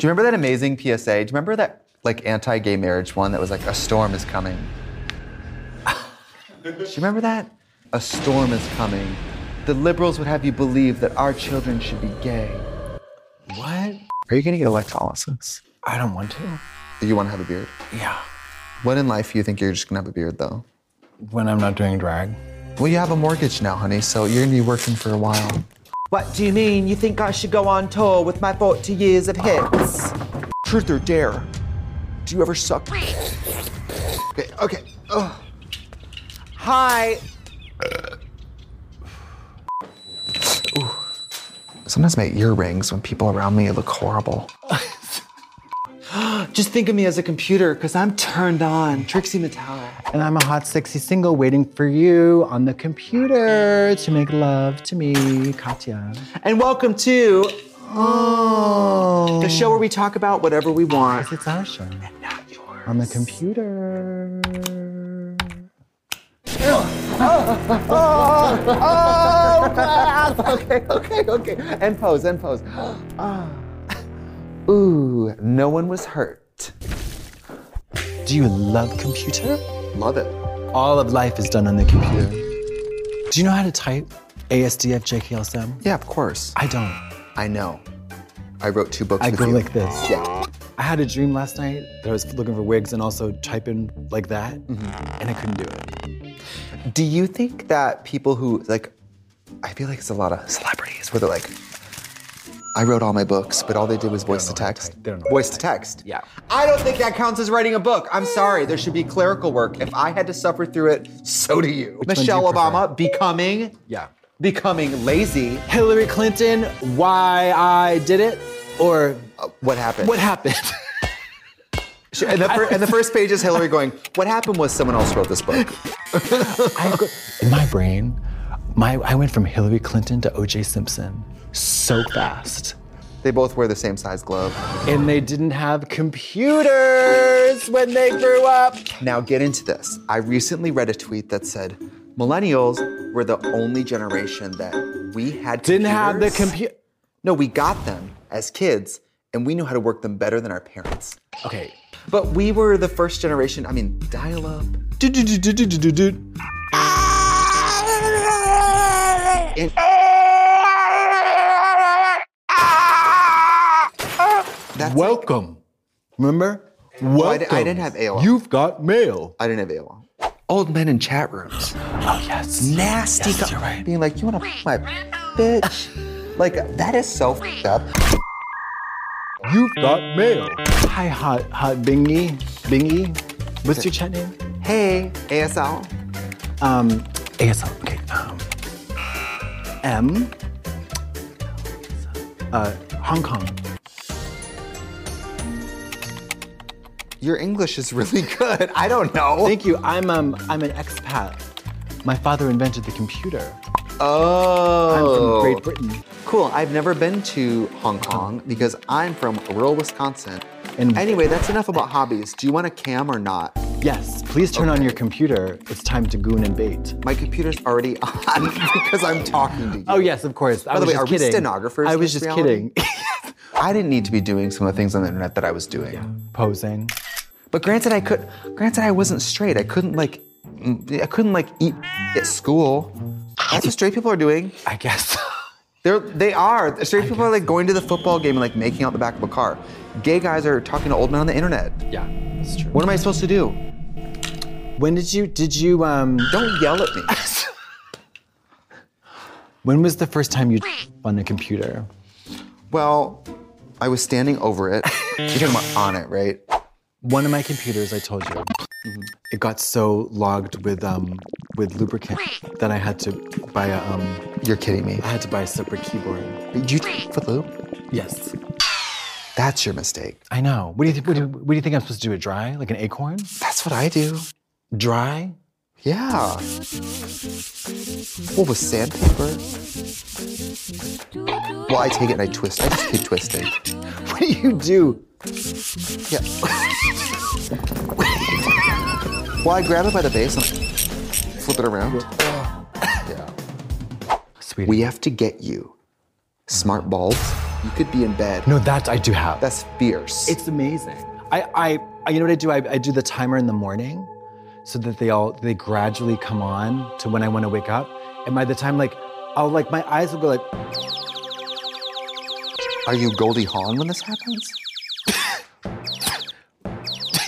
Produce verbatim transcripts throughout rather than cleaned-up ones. Do you remember that amazing P S A? Do you remember that like anti-gay marriage one that was like, a storm is coming? Do you remember that? A storm is coming. The liberals would have you believe that our children should be gay. What? Are you gonna get electrolysis? I don't want to. You wanna have a beard? Yeah. When in life do you think you're just gonna have a beard though? When I'm not doing drag. Well, you have a mortgage now, honey, so you're gonna be working for a while. What do you mean? You think I should go on tour with my forty years of hits? Truth or dare? Do you ever suck? Okay, okay. Ugh. Hi. Ooh. Sometimes my ear rings when people around me look horrible. Just think of me as a computer, because I'm turned on. Trixie Mattel. And I'm a hot, sexy single waiting for you on the computer to make love to me, Katya. And welcome to oh. the show where we talk about whatever we want. Because it's our show. And not yours. On the computer. Oh, oh, oh, oh, crap. Okay, okay, okay. And pose, and pose. Oh. Ooh, no one was hurt. Do you love computer? Love it. All of life is done on the computer. Do you know how to type A S D F J K L S M? Yeah, of course. I don't. I know. I wrote two books I with you. I go like this. Yeah. I had a dream last night that I was looking for wigs and also typing like that, mm-hmm. and I couldn't do it. Do you think that people who, like, I feel like it's a lot of celebrities where they're like, I wrote all my books, but all they did was voice to text. Voice to text. Yeah. I don't think that counts as writing a book. I'm sorry, there should be clerical work. If I had to suffer through it, so do you. Which Michelle do you Obama, becoming. Yeah. Becoming lazy. Hillary Clinton, why I did it, or uh, what happened? What happened? and, the fir- and the first page is Hillary going, what happened was someone else wrote this book. I, in my brain, my I went from Hillary Clinton to O J Simpson. So fast. They both wear the same size glove. And they didn't have computers when they grew up. Now get into this. I recently read a tweet that said, millennials were the only generation that we had computers. Didn't have the computer. No, we got them as kids, and we knew how to work them better than our parents. Okay. But we were the first generation, I mean, dial up. Do do do do do do do. And that's welcome. Like, remember? Welcome. I, I didn't have A O L. You've got mail. I didn't have A O L. Old men in chat rooms. Oh, yes. Nasty. Yes, co- you're right. Being like, you want to f*** my bitch? Like, that is so f***ed up. You've got mail. Hi, hot, hot bingy. Bingy. What's your chat name? Hey, A S L. Um, A S L, okay. Um, M. Uh, Hong Kong. Your English is really good. I don't know. Thank you. I'm um I'm an expat. My father invented the computer. Oh. I'm from Great Britain. Cool. I've never been to Hong Kong because I'm from rural Wisconsin. And anyway, that's enough about hobbies. Do you want a cam or not? Yes. Please turn okay. on your computer. It's time to goon and bait. My computer's already on because I'm talking to you. Oh yes, of course. I By was the way, just are kidding. We stenographers? I was just reality? kidding. I didn't need to be doing some of the things on the internet that I was doing. Yeah. Posing. But granted, I could. Granted, I wasn't straight. I couldn't like. I couldn't like eat at school. That's what straight people are doing. I guess. They're they are. Straight I people are like going to the football game and like making out the back of a car. Gay guys are talking to old men on the internet. Yeah, that's true. What am I supposed to do? When did you did you um? Don't yell at me. When was the first time you on a computer? Well, I was standing over it. You're talking about on it, right? One of my computers, I told you, mm-hmm. it got so logged with um with lubricant that I had to buy a um. You're kidding me. I had to buy a separate keyboard. Did you for lube? Yes. That's your mistake. I know. What do you think? What do you, what do you think I'm supposed to do? A dry, like an acorn? That's what I do. Dry? Yeah. What was sandpaper? Well, I take it and I twist. I just keep twisting. What do you do? Yeah. Well, I grab it by the base and flip it around. Yeah. Sweetie. We have to get you smart bulbs You could be in bed. No, that I do have. That's fierce. It's amazing. I, I, you know what I do? I, I do the timer in the morning so that they all, they gradually come on to when I want to wake up. And by the time, like, I'll, like, my eyes will go like. Are you Goldie Hawn when this happens?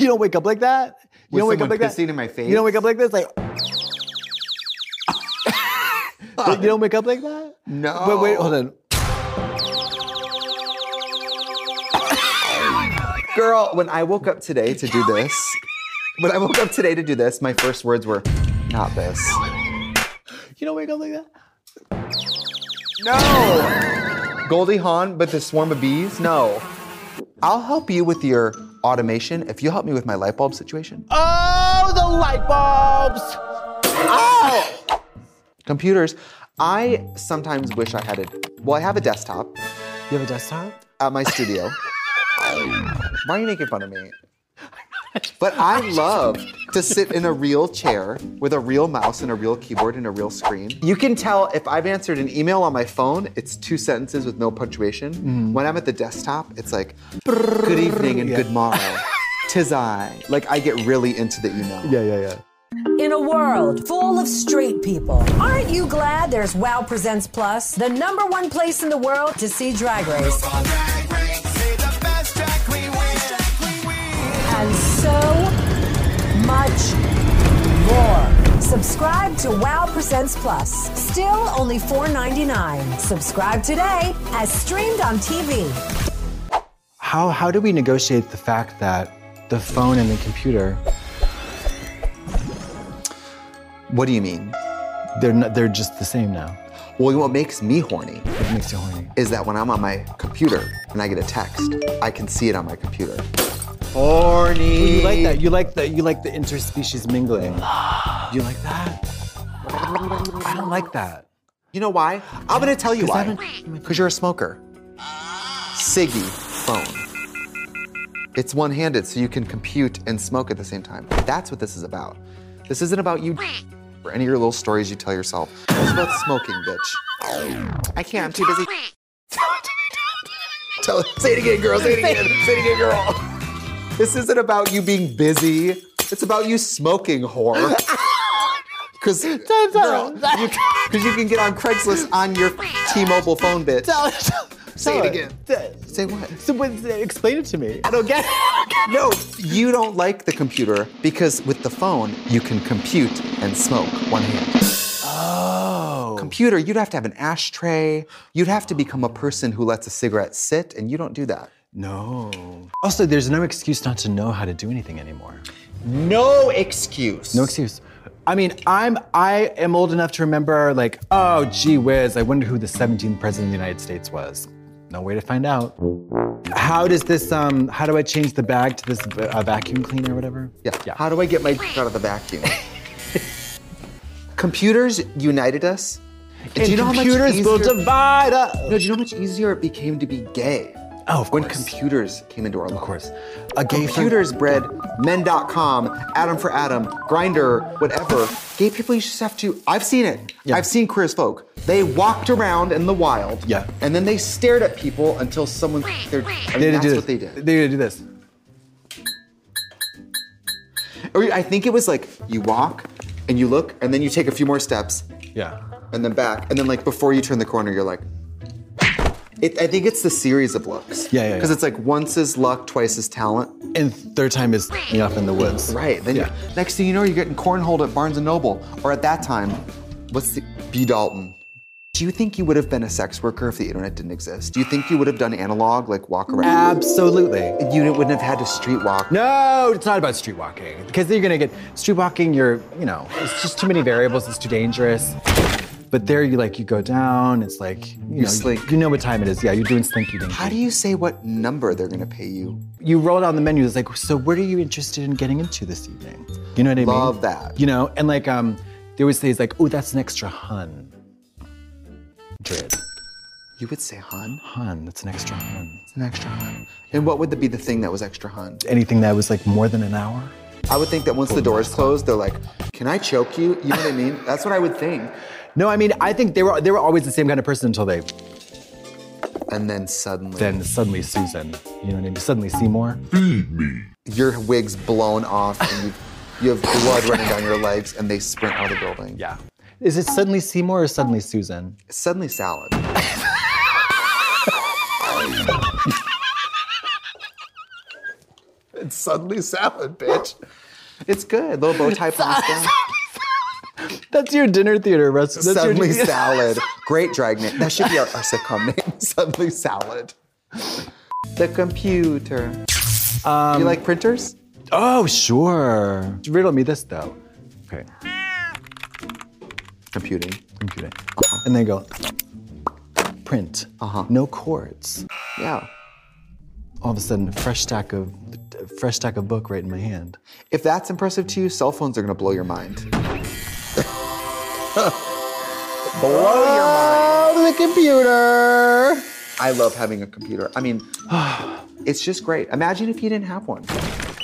You don't wake up like that? You don't wake up like that? With someone pissing in my face? You don't wake up like this? Like. Like, you don't wake up like that? No. But wait, hold on. Girl, when I woke up today to do this, when I woke up today to do this, my first words were, not this. You don't wake up like that? No! Goldie Hawn, but the swarm of bees? No. I'll help you with your automation if you'll help me with my light bulb situation. Oh, the light bulbs! Oh! Computers. I sometimes wish I had a, well, I have a desktop. You have a desktop? At my studio. Why are you making fun of me? But I love to sit in a real chair with a real mouse and a real keyboard and a real screen. You can tell if I've answered an email on my phone, it's two sentences with no punctuation. Mm. When I'm at the desktop, it's like, good evening and yeah. good morrow. Tis I. Like, I get really into the email. Yeah, yeah, yeah. In a world full of straight people, aren't you glad there's WOW Presents Plus, the number one place in the world to see Drag Race? And so much more. Subscribe to WOW Presents Plus. Still only four ninety-nine. Subscribe today as streamed on T V. How, how do we negotiate the fact that the phone and the computer... What do you mean? They're not, they're just the same now. Well, what makes me horny? What makes you horny? Is that when I'm on my computer and I get a text, I can see it on my computer. Horny. Well, you like that? You like the you like the interspecies mingling? You like that? I don't like that. You know why? I'm gonna tell you why. Because you're a smoker. Ciggy phone. It's one-handed, so you can compute and smoke at the same time. That's what this is about. This isn't about you. Or any of your little stories you tell yourself. It's about smoking, bitch. I can't, I'm too busy. Tell, say it again, girl, say it again, say it again, girl. This isn't about you being busy. It's about you smoking, whore. Because you, you can get on Craigslist on your T-Mobile phone, bitch. Tell, tell, say tell it again. It. Say what? So, explain it to me. I don't get it. No, you don't like the computer because with the phone, you can compute and smoke one hand. Oh. Computer, you'd have to have an ashtray. You'd have to become a person who lets a cigarette sit, and you don't do that. No. Also, there's no excuse not to know how to do anything anymore. No excuse. No excuse. I mean, I'm, I am old enough to remember, like, oh, gee whiz, I wonder who the seventeenth president of the United States was. No way to find out. How does this, um, how do I change the bag to this uh, vacuum cleaner or whatever? Yeah. yeah. How do I get my out of the vacuum? Computers united us. And do you know how much easier- computers will divide us. No, do you know how much easier it became to be gay? Oh, of course. When computers came into our lives. Of course. A gay computers friend. Bred men dot com, Adam for Adam, Grindr, whatever. Gay people, you just have to, I've seen it. Yeah. I've seen Queer as Folk. They walked around in the wild. Yeah. And then they stared at people until someone, their, I mean, they that's what they did. They didn't do this. Or I think it was like, you walk and you look and then you take a few more steps. Yeah. And then back. And then like before you turn the corner, you're like, It, I think it's the series of looks. Yeah, yeah. Because yeah. it's like once is luck, twice is talent. And third time is off in the woods. Right. Then yeah. next thing you know, you're getting cornholed at Barnes and Noble. Or at that time, what's the B. Dalton? Do you think you would have been a sex worker if the internet didn't exist? Do you think you would have done analog, like walk around? Absolutely. You wouldn't have had to street walk. No, it's not about street walking. Because then you're gonna get street walking, you're, you know, it's just too many variables, it's too dangerous. But there you like, you go down, it's like, you know, you, you know what time it is. Yeah, you're doing slinky dinky. How do you say what number they're gonna pay you? You roll down the menu, it's like, so what are you interested in getting into this evening? You know what I mean? Love that. You know, and like, um, they always say, it's like, oh, that's an extra hun. Dread. You would say hun? Hun, that's an extra hun. It's an extra hun. Yeah. And what would be the thing that was extra hun? Anything that was like more than an hour? I would think that once oh, the door is closed, they're like, can I choke you? You know what I mean? That's what I would think. No, I mean, I think they were they were always the same kind of person until they... And then suddenly. Then suddenly Susan. You know what I mean? Suddenly Seymour. Feed me. Your wig's blown off and you you have blood running down your legs and they sprint out of the building. Yeah. Is it Suddenly Seymour or Suddenly Susan? Suddenly Salad. It's Suddenly Salad, bitch. It's good. Little bow tie pasta. That's your dinner theater recipe. Suddenly your... Salad. Great drag name. That should be our, our sitcom name. Suddenly Salad. The computer. Um, you like printers? Oh, sure. Riddle me this, though. Okay. Computing. Computing. Uh-huh. And then go, print. Uh-huh. No cords. Yeah. All of a sudden, a fresh stack of, a fresh stack of book right in my hand. If that's impressive to you, cell phones are gonna blow your mind. Blow oh, your mind. The computer. I love having a computer. I mean, it's just great. Imagine if you didn't have one.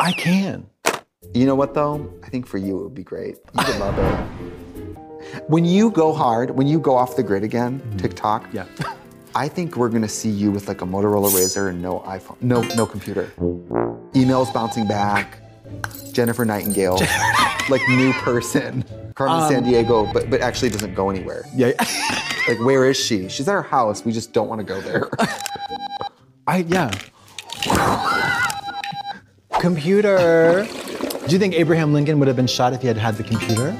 I can. You know what though? I think for you it would be great. You would love it. When you go hard, when you go off the grid again, mm-hmm. TikTok. Yeah. I think we're gonna see you with like a Motorola Razr and no iPhone, no no computer. Emails bouncing back. Jennifer Nightingale, like new person. Carmen um, San Diego, but but actually doesn't go anywhere. Yeah. Like, where is she? She's at her house. We just don't want to go there. I yeah. Computer. Do you think Abraham Lincoln would have been shot if he had had the computer?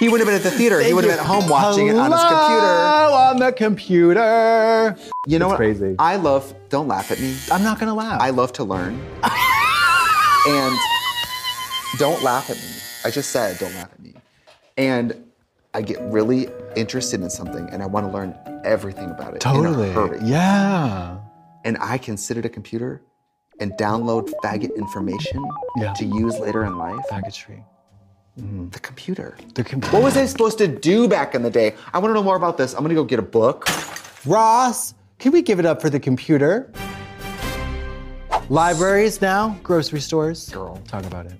He wouldn't have been at the theater. Thank he would have been at home watching Hello it on his computer. on the computer. You know it's what? Crazy. I love, don't laugh at me. I'm not gonna laugh. I love to learn. And don't laugh at me. I just said, don't laugh at me. And I get really interested in something and I wanna learn everything about it. Totally. In a hurry. Yeah. And I can sit at a computer and download faggot information yeah. to use later in life. Faggotry. Mm. The computer. The computer. What was I supposed to do back in the day? I want to know more about this. I'm going to go get a book. Ross, can we give it up for the computer? Libraries now, grocery stores. Girl, talk about it.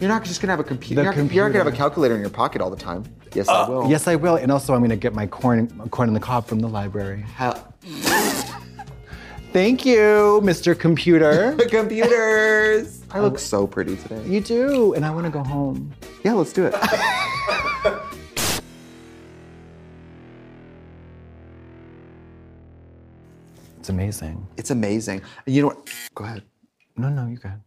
You're not just going to have a computer. You're not going to have a calculator in your pocket all the time. Yes, uh, I will. Yes, I will. And also, I'm going to get my corn, corn on the cob from the library. Hell. Thank you, Mister Computer. Computers. I look so pretty today. You do, and I want to go home. Yeah, let's do it. It's amazing. It's amazing. You know what? Go ahead. No, no, you go ahead.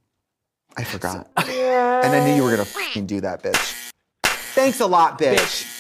I forgot. And I knew you were going to fucking do that, bitch. Thanks a lot, bitch. bitch.